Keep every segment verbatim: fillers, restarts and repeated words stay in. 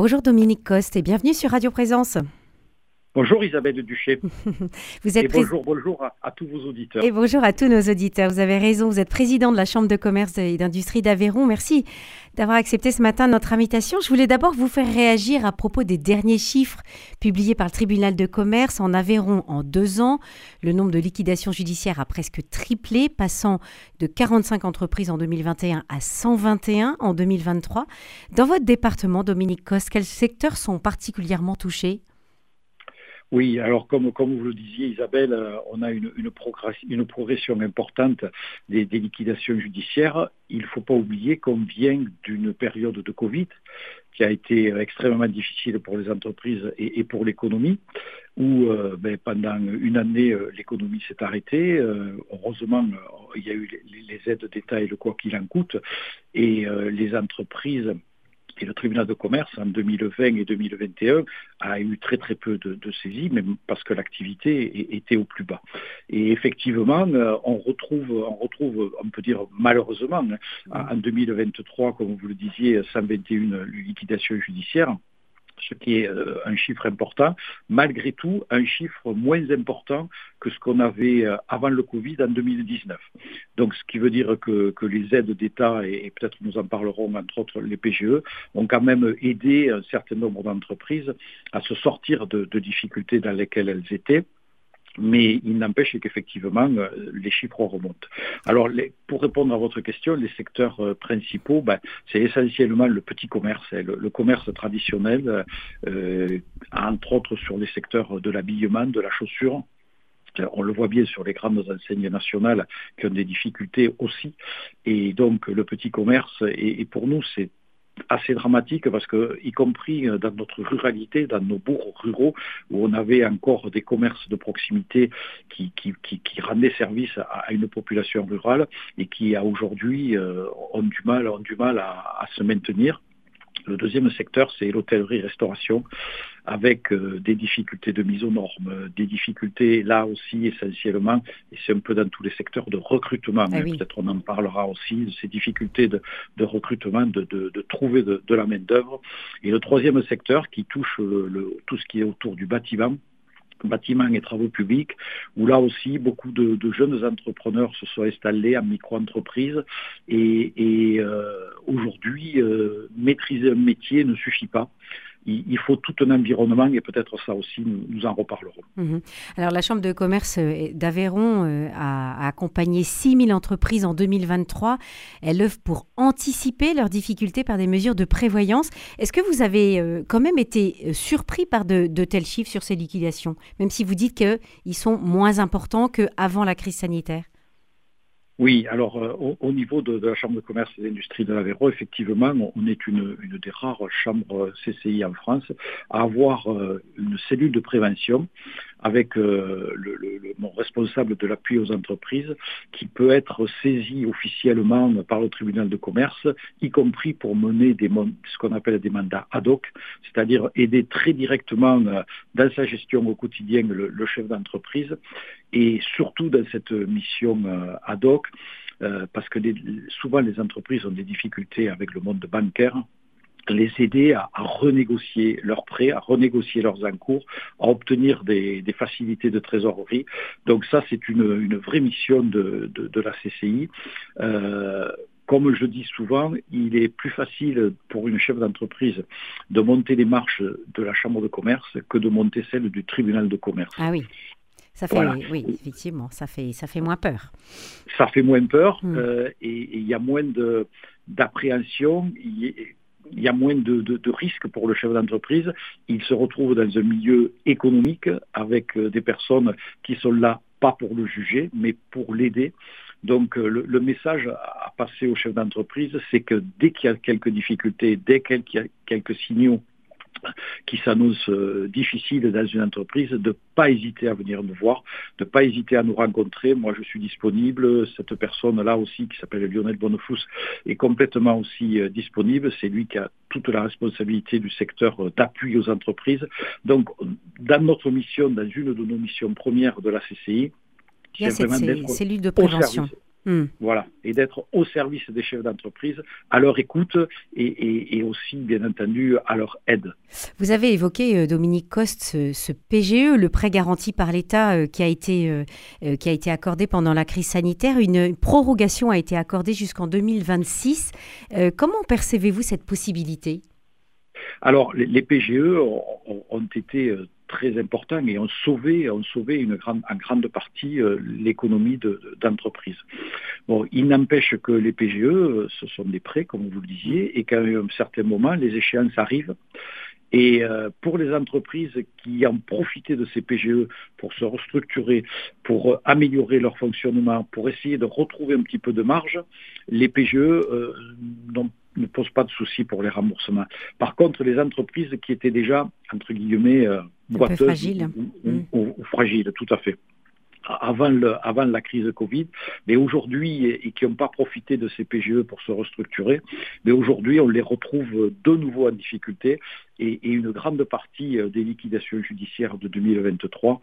Bonjour Dominique Coste et bienvenue sur Radio Présence. Bonjour Isabelle Duchesne. Vous êtes et bonjour, pré... bonjour à, à tous vos auditeurs. Et bonjour à tous nos auditeurs. Vous avez raison, vous êtes président de la Chambre de commerce et d'industrie d'Aveyron. Merci d'avoir accepté ce matin notre invitation. Je voulais d'abord vous faire réagir à propos des derniers chiffres publiés par le tribunal de commerce en Aveyron en deux ans. Le nombre de liquidations judiciaires a presque triplé, passant de quarante-cinq entreprises en deux mille vingt et un à cent vingt et un en deux mille vingt-trois. Dans votre département, Dominique Coste, quels secteurs sont particulièrement touchés ? Oui, alors comme, comme vous le disiez Isabelle, on a une, une, progression, une progression importante des, des liquidations judiciaires. Il ne faut pas oublier qu'on vient d'une période de Covid qui a été extrêmement difficile pour les entreprises et, et pour l'économie, où euh, ben, pendant une année, l'économie s'est arrêtée. Euh, heureusement, il y a eu les, les aides d'État et le quoi qu'il en coûte, et euh, les entreprises... Et le tribunal de commerce, en deux mille vingt et deux mille vingt et un, a eu très très peu de, de saisies, même parce que l'activité était au plus bas. Et effectivement, on retrouve, on retrouve, on peut dire malheureusement, en deux mille vingt-trois, comme vous le disiez, cent vingt et un liquidations judiciaires, ce qui est un chiffre important, malgré tout un chiffre moins important que ce qu'on avait avant le Covid en deux mille dix-neuf. Donc ce qui veut dire que, que les aides d'État, et, et peut-être nous en parlerons entre autres les P G E, ont quand même aidé un certain nombre d'entreprises à se sortir de, de difficultés dans lesquelles elles étaient. Mais il n'empêche qu'effectivement, les chiffres remontent. Alors, les, pour répondre à votre question, les secteurs euh, principaux, ben, c'est essentiellement le petit commerce, hein, le, le commerce traditionnel, euh, entre autres sur les secteurs de l'habillement, de la chaussure. On le voit bien sur les grandes enseignes nationales qui ont des difficultés aussi. Et donc, le petit commerce, et, et pour nous, c'est assez dramatique parce que, y compris dans notre ruralité, dans nos bourgs ruraux, où on avait encore des commerces de proximité qui, qui, qui, qui rendaient service à une population rurale et qui, aujourd'hui, ont du mal, ont du mal à, à se maintenir. Le deuxième secteur, c'est l'hôtellerie-restauration, avec euh, des difficultés de mise aux normes, des difficultés, là aussi, essentiellement, et c'est un peu dans tous les secteurs, de recrutement. Ah oui. Peut-être on en parlera aussi, de ces difficultés de, de recrutement, de, de, de trouver de, de la main-d'œuvre. Et le troisième secteur, qui touche le, le, tout ce qui est autour du bâtiment, bâtiments et travaux publics, où là aussi beaucoup de, de jeunes entrepreneurs se sont installés en micro-entreprise et, et euh, aujourd'hui euh, maîtriser un métier ne suffit pas. Il faut tout un environnement et peut-être ça aussi, nous, nous en reparlerons. Mmh. Alors la Chambre de commerce d'Aveyron a accompagné six mille entreprises en deux mille vingt-trois. Elle œuvre pour anticiper leurs difficultés par des mesures de prévoyance. Est-ce que vous avez quand même été surpris par de, de tels chiffres sur ces liquidations, même si vous dites qu'ils sont moins importants qu'avant la crise sanitaire ? Oui, alors euh, au, au niveau de, de la Chambre de commerce et d'industrie de l'Aveyron, effectivement, on, on est une, une des rares chambres C C I en France à avoir euh, une cellule de prévention avec euh, le, le, le mon responsable de l'appui aux entreprises qui peut être saisi officiellement par le tribunal de commerce, y compris pour mener des ce qu'on appelle des mandats ad hoc, c'est-à-dire aider très directement euh, dans sa gestion au quotidien le, le chef d'entreprise et surtout dans cette mission euh, ad hoc. Euh, parce que les, souvent les entreprises ont des difficultés avec le monde bancaire, les aider à, à renégocier leurs prêts, à renégocier leurs encours, à obtenir des, des facilités de trésorerie. Donc ça, c'est une, une vraie mission de, de, de la C C I. Euh, Comme je dis souvent, il est plus facile pour une chef d'entreprise de monter les marches de la Chambre de commerce que de monter celles du tribunal de commerce. Ah oui. Ça fait, voilà. Oui, effectivement, ça fait, ça fait moins peur. Ça fait moins peur mmh. euh, et il y a moins de, d'appréhension, il y, y a moins de, de, de risques pour le chef d'entreprise. Il se retrouve dans un milieu économique avec des personnes qui sont là, pas pour le juger, mais pour l'aider. Donc le, le message à passer au chef d'entreprise, c'est que dès qu'il y a quelques difficultés, dès qu'il y a quelques signaux qui s'annonce euh, difficile dans une entreprise, de ne pas hésiter à venir nous voir, de ne pas hésiter à nous rencontrer. Moi, je suis disponible. Cette personne-là aussi, qui s'appelle Lionel Bonnafous, est complètement aussi euh, disponible. C'est lui qui a toute la responsabilité du secteur euh, d'appui aux entreprises. Donc, dans notre mission, dans une de nos missions premières de la C C I, il y a cette cellule de prévention. Mmh. Voilà, et d'être au service des chefs d'entreprise, à leur écoute et, et, et aussi, bien entendu, à leur aide. Vous avez évoqué, Dominique Coste, ce, ce P G E, le prêt garanti par l'État euh, qui, a été, euh, qui a été accordé pendant la crise sanitaire. Une, une prorogation a été accordée jusqu'en deux mille vingt-six. Euh, comment percevez-vous cette possibilité ? Alors, les, les P G E ont, ont été... Euh, très important et ont sauvé, ont sauvé une grande, en grande partie euh, l'économie de, de, d'entreprise. Bon, il n'empêche que les P G E, euh, ce sont des prêts, comme vous le disiez, et qu'à un certain moment, les échéances arrivent. Et euh, pour les entreprises qui ont profité de ces P G E pour se restructurer, pour euh, améliorer leur fonctionnement, pour essayer de retrouver un petit peu de marge, les P G E euh, n'ont ne pose pas de souci pour les remboursements. Par contre, les entreprises qui étaient déjà, entre guillemets, euh, boiteuses fragiles. Ou, mmh. ou, ou fragiles, tout à fait, avant, le, avant la crise Covid, mais aujourd'hui, et, et qui n'ont pas profité de ces P G E pour se restructurer, mais aujourd'hui, on les retrouve de nouveau en difficulté, et, et une grande partie des liquidations judiciaires de deux mille vingt-trois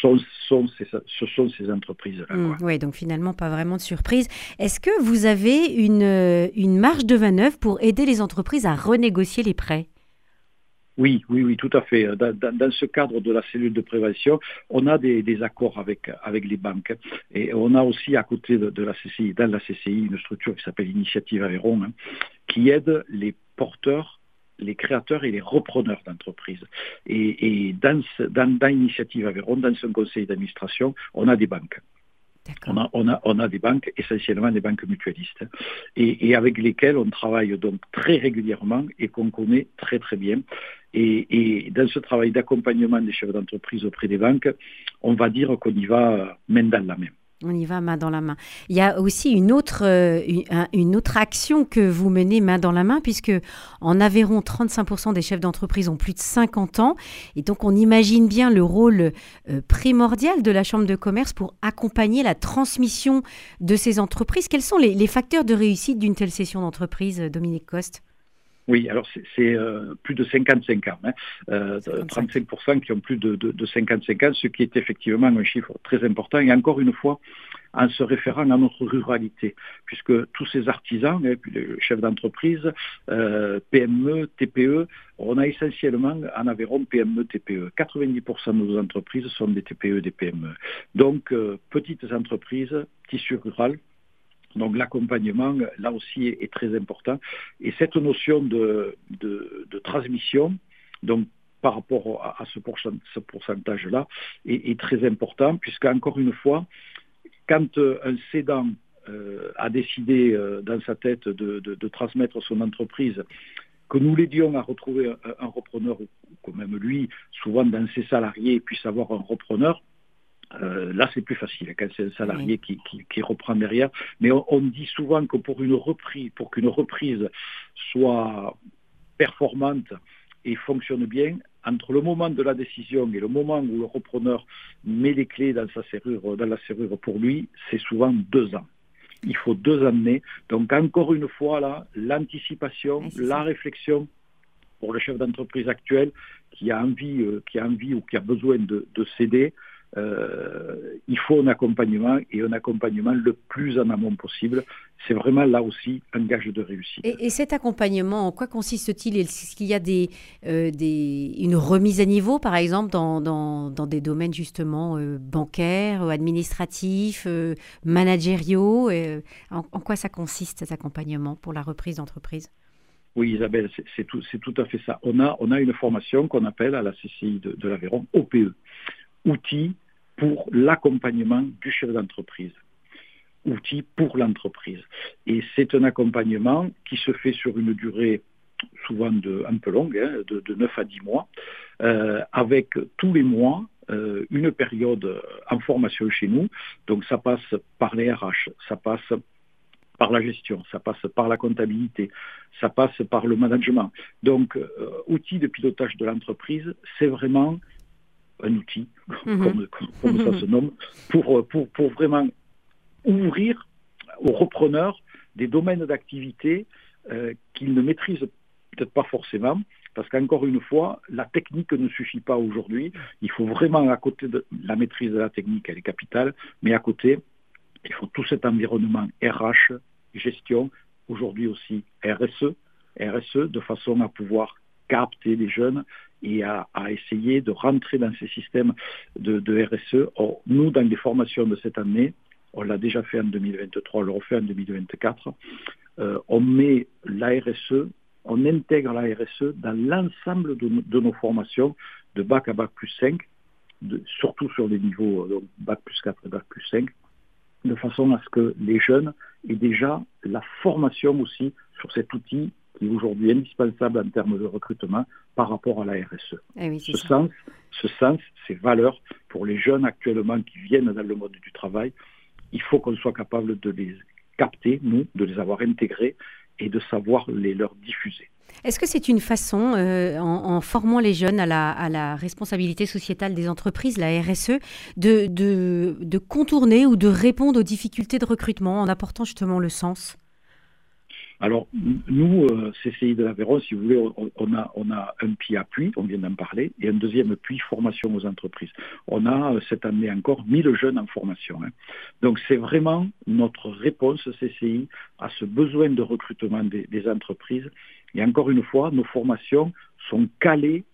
sont, sont ces, ce sont ces entreprises-là. Mmh, oui, donc finalement, pas vraiment de surprise. Est-ce que vous avez une, une marge de manœuvre pour aider les entreprises à renégocier les prêts ? Oui, oui, oui, tout à fait. Dans, dans, dans ce cadre de la cellule de prévention, on a des, des accords avec, avec les banques. Et on a aussi à côté de, de la C C I, dans la C C I, une structure qui s'appelle Initiative Aveyron, hein, qui aide les porteurs, les créateurs et les repreneurs d'entreprises. Et, et dans, dans, dans Initiative Aveyron, dans son conseil d'administration, on a des banques. On a, on, a, on a des banques, essentiellement des banques mutualistes, et, et avec lesquelles on travaille donc très régulièrement et qu'on connaît très très bien. Et, et dans ce travail d'accompagnement des chefs d'entreprise auprès des banques, on va dire qu'on y va main dans la main. On y va main dans la main. Il y a aussi une autre, une autre action que vous menez main dans la main, puisque en Aveyron, trente-cinq pour cent des chefs d'entreprise ont plus de cinquante ans. Et donc, on imagine bien le rôle primordial de la Chambre de commerce pour accompagner la transmission de ces entreprises. Quels sont les, les facteurs de réussite d'une telle session d'entreprise, Dominique Coste ? Oui, alors c'est, c'est euh, plus de cinquante-cinq ans, hein, euh, trente-cinq pour cent qui ont plus de, de, de cinquante-cinq ans, ce qui est effectivement un chiffre très important. Et encore une fois, en se référant à notre ruralité, puisque tous ces artisans, et puis les chefs d'entreprise, euh, P M E, T P E, on a essentiellement en Aveyron P M E, T P E. quatre-vingt-dix pour cent de nos entreprises sont des T P E, des P M E. Donc, euh, petites entreprises, tissu rural. Donc l'accompagnement, là aussi, est, est très important. Et cette notion de, de, de transmission, donc par rapport à, à ce, pourcent, ce pourcentage-là, est, est très important, puisque encore une fois, quand un cédant euh, a décidé euh, dans sa tête de, de, de transmettre son entreprise, que nous l'aidions à retrouver un, un repreneur, ou que même lui, souvent dans ses salariés, puisse avoir un repreneur, Euh, là, c'est plus facile quand c'est un salarié qui, qui, qui reprend derrière. Mais on, on dit souvent que pour une reprise, pour qu'une reprise soit performante et fonctionne bien, entre le moment de la décision et le moment où le repreneur met les clés dans sa serrure, dans la serrure pour lui, c'est souvent deux ans. Il faut deux années. Donc encore une fois, là, l'anticipation, la ça. réflexion. Pour le chef d'entreprise actuel qui a envie, euh, qui a envie ou qui a besoin de, de céder, Euh, il faut un accompagnement et un accompagnement le plus en amont possible. C'est vraiment là aussi un gage de réussite. Et, et cet accompagnement, en quoi consiste-t-il ? Est-ce qu'il y a des, euh, des, une remise à niveau, par exemple, dans, dans, dans des domaines justement euh, bancaires, administratifs, euh, managériaux ? euh, en, en quoi ça consiste cet accompagnement pour la reprise d'entreprise ? Oui, Isabelle, c'est, c'est, tout, c'est tout à fait ça. On a, on a une formation qu'on appelle à la C C I de, de l'Aveyron O P E. Outils pour l'accompagnement du chef d'entreprise, outils pour l'entreprise. Et c'est un accompagnement qui se fait sur une durée souvent de, un peu longue, hein, de, de neuf à dix mois, euh, avec tous les mois euh, une période en formation chez nous. Donc ça passe par les R H, ça passe par la gestion, ça passe par la comptabilité, ça passe par le management. Donc euh, outils de pilotage de l'entreprise, c'est vraiment un outil, mm-hmm. comme, comme, comme mm-hmm. ça se nomme, pour, pour, pour vraiment ouvrir aux repreneurs des domaines d'activité euh, qu'ils ne maîtrisent peut-être pas forcément, parce qu'encore une fois, la technique ne suffit pas aujourd'hui. Il faut vraiment, à côté de la maîtrise de la technique, elle est capitale, mais à côté, Il faut tout cet environnement R H, gestion, aujourd'hui aussi R S E, R S E, de façon à pouvoir capter les jeunes et à, à essayer de rentrer dans ces systèmes de, de R S E. Or, nous, dans les formations de cette année, on l'a déjà fait en deux mille vingt-trois, on le refait en deux mille vingt-quatre, euh, on met la R S E, on intègre la R S E dans l'ensemble de, de nos formations de bac à bac plus cinq, de, surtout sur les niveaux donc bac plus quatre et bac plus cinq, de façon à ce que les jeunes aient déjà la formation aussi sur cet outil qui est aujourd'hui indispensable en termes de recrutement par rapport à la R S E. Eh oui, c'est ce, sens, ce sens, ces valeurs, pour les jeunes actuellement qui viennent dans le monde du travail, il faut qu'on soit capable de les capter, nous, de les avoir intégrés et de savoir les leur diffuser. Est-ce que c'est une façon, euh, en, en formant les jeunes à la, à la responsabilité sociétale des entreprises, la R S E, de, de, de contourner ou de répondre aux difficultés de recrutement en apportant justement le sens ? Alors, nous, euh, C C I de l'Aveyron, si vous voulez, on, on, a, on a un pied appui, on vient d'en parler, et un deuxième puits formation aux entreprises. On a, cette année encore, mille jeunes en formation. Hein. Donc, c'est vraiment notre réponse C C I à ce besoin de recrutement des, des entreprises. Et encore une fois, nos formations sont calées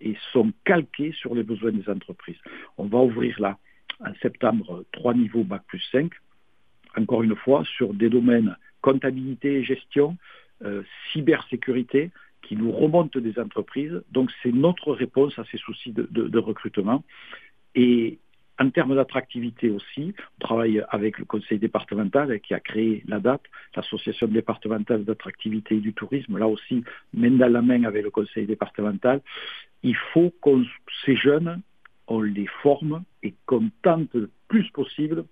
et sont calquées sur les besoins des entreprises. On va ouvrir là, en septembre, trois niveaux bac plus cinq, encore une fois, sur des domaines comptabilité et gestion, euh, cybersécurité, qui nous remontent des entreprises. Donc, c'est notre réponse à ces soucis de, de, de recrutement. Et en termes d'attractivité aussi, on travaille avec le conseil départemental qui a créé l'ADAT, l'association départementale d'attractivité et du tourisme. Là aussi, main dans la main avec le conseil départemental. Il faut que ces jeunes, on les forme et qu'on tente le plus possible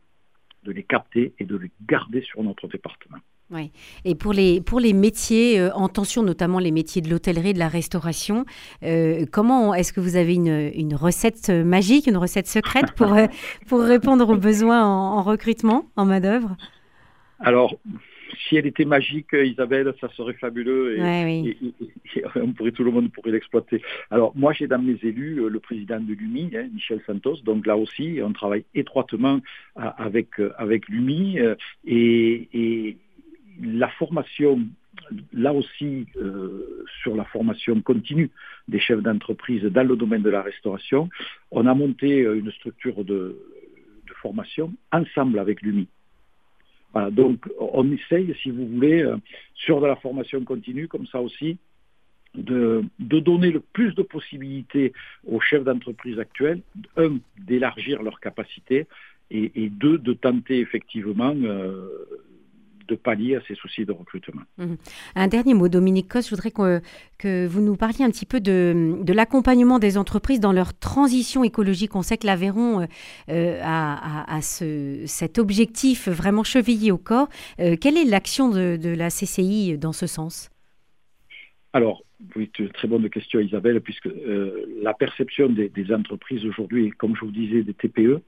de les capter et de les garder sur notre département. Oui. Et pour les, pour les métiers euh, en tension, notamment les métiers de l'hôtellerie, de la restauration, euh, comment est-ce que vous avez une, une recette magique, une recette secrète pour, euh, pour répondre aux besoins en, en recrutement, en main-d'œuvre ? Alors, si elle était magique, Isabelle, ça serait fabuleux et, ouais, oui. et, et, et on pourrait, tout le monde pourrait l'exploiter. Alors, moi, j'ai dans mes élus le président de l'U M I, hein, Michel Santos. Donc là aussi, on travaille étroitement avec, avec l'U M I et, et la formation, là aussi, euh, sur la formation continue des chefs d'entreprise dans le domaine de la restauration, on a monté une structure de, de formation ensemble avec l'U M I. Voilà, donc on essaye, si vous voulez, euh, sur de la formation continue, comme ça aussi, de, de donner le plus de possibilités aux chefs d'entreprise actuels, un, d'élargir leurs capacités, et, et deux, de tenter effectivement euh, de pallier à ces soucis de recrutement. Mmh. Un dernier mot, Dominique Coste, je voudrais que, que vous nous parliez un petit peu de, de l'accompagnement des entreprises dans leur transition écologique. On sait que l'Aveyron euh, a, a, a ce, cet objectif vraiment chevillé au corps. Euh, quelle est l'action de, de la C C I dans ce sens ? Alors, oui, très bonne question Isabelle, puisque euh, la perception des, des entreprises aujourd'hui, comme je vous disais, des T P E,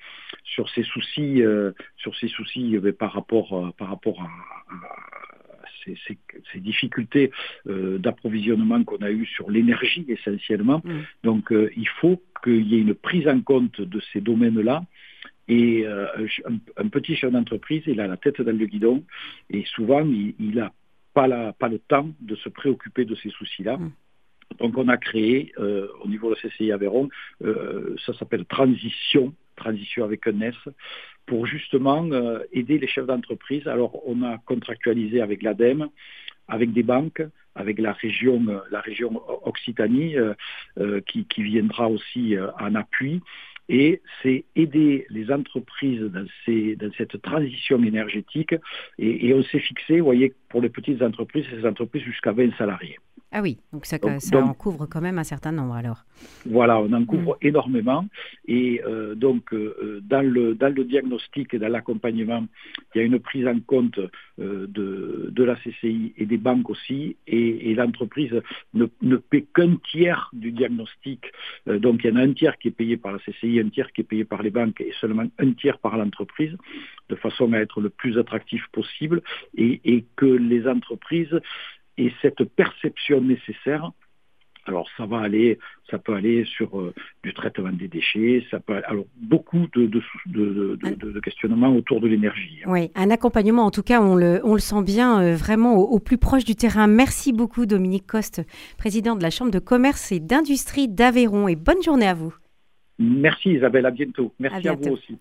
sur ces soucis, euh, sur ces soucis euh, par rapport, euh, par rapport à, à ces, ces, ces difficultés euh, d'approvisionnement qu'on a eues sur l'énergie essentiellement. Mmh. Donc, euh, il faut qu'il y ait une prise en compte de ces domaines-là. Et euh, un, un petit chef d'entreprise, il a la tête dans le guidon et souvent, il, il a Pas, la, pas le temps de se préoccuper de ces soucis-là. Mmh. Donc on a créé, euh, au niveau de la C C I Aveyron, euh, ça s'appelle Transition, Transition avec un S, pour justement euh, aider les chefs d'entreprise. Alors on a contractualisé avec l'ADEME, avec des banques, avec la région, euh, la région Occitanie, euh, euh, qui, qui viendra aussi euh, en appui. Et c'est aider les entreprises dans, ces, dans cette transition énergétique. Et, et on s'est fixé, vous voyez, pour les petites entreprises, ces entreprises jusqu'à vingt salariés. Ah oui, donc ça, donc, ça donc, en couvre quand même un certain nombre alors. Voilà, on en couvre mmh. énormément. Et euh, donc, euh, dans, le, dans le diagnostic et dans l'accompagnement, il y a une prise en compte euh, de, de la C C I et des banques aussi. Et, et l'entreprise ne, ne paie qu'un tiers du diagnostic. Euh, donc, il y en a un tiers qui est payé par la C C I, un tiers qui est payé par les banques et seulement un tiers par l'entreprise, de façon à être le plus attractif possible et, et que les entreprises... Et cette perception nécessaire Alors ça va aller, ça peut aller sur euh, du traitement des déchets, ça peut aller, alors beaucoup de, de, de, de, de, de questionnements autour de l'énergie. Oui, un accompagnement en tout cas, on le, on le sent bien euh, vraiment au, au plus proche du terrain. Merci beaucoup Dominique Coste, président de la Chambre de commerce et d'industrie d'Aveyron, et bonne journée à vous. Merci Isabelle, à bientôt. Merci à, bientôt. à vous aussi.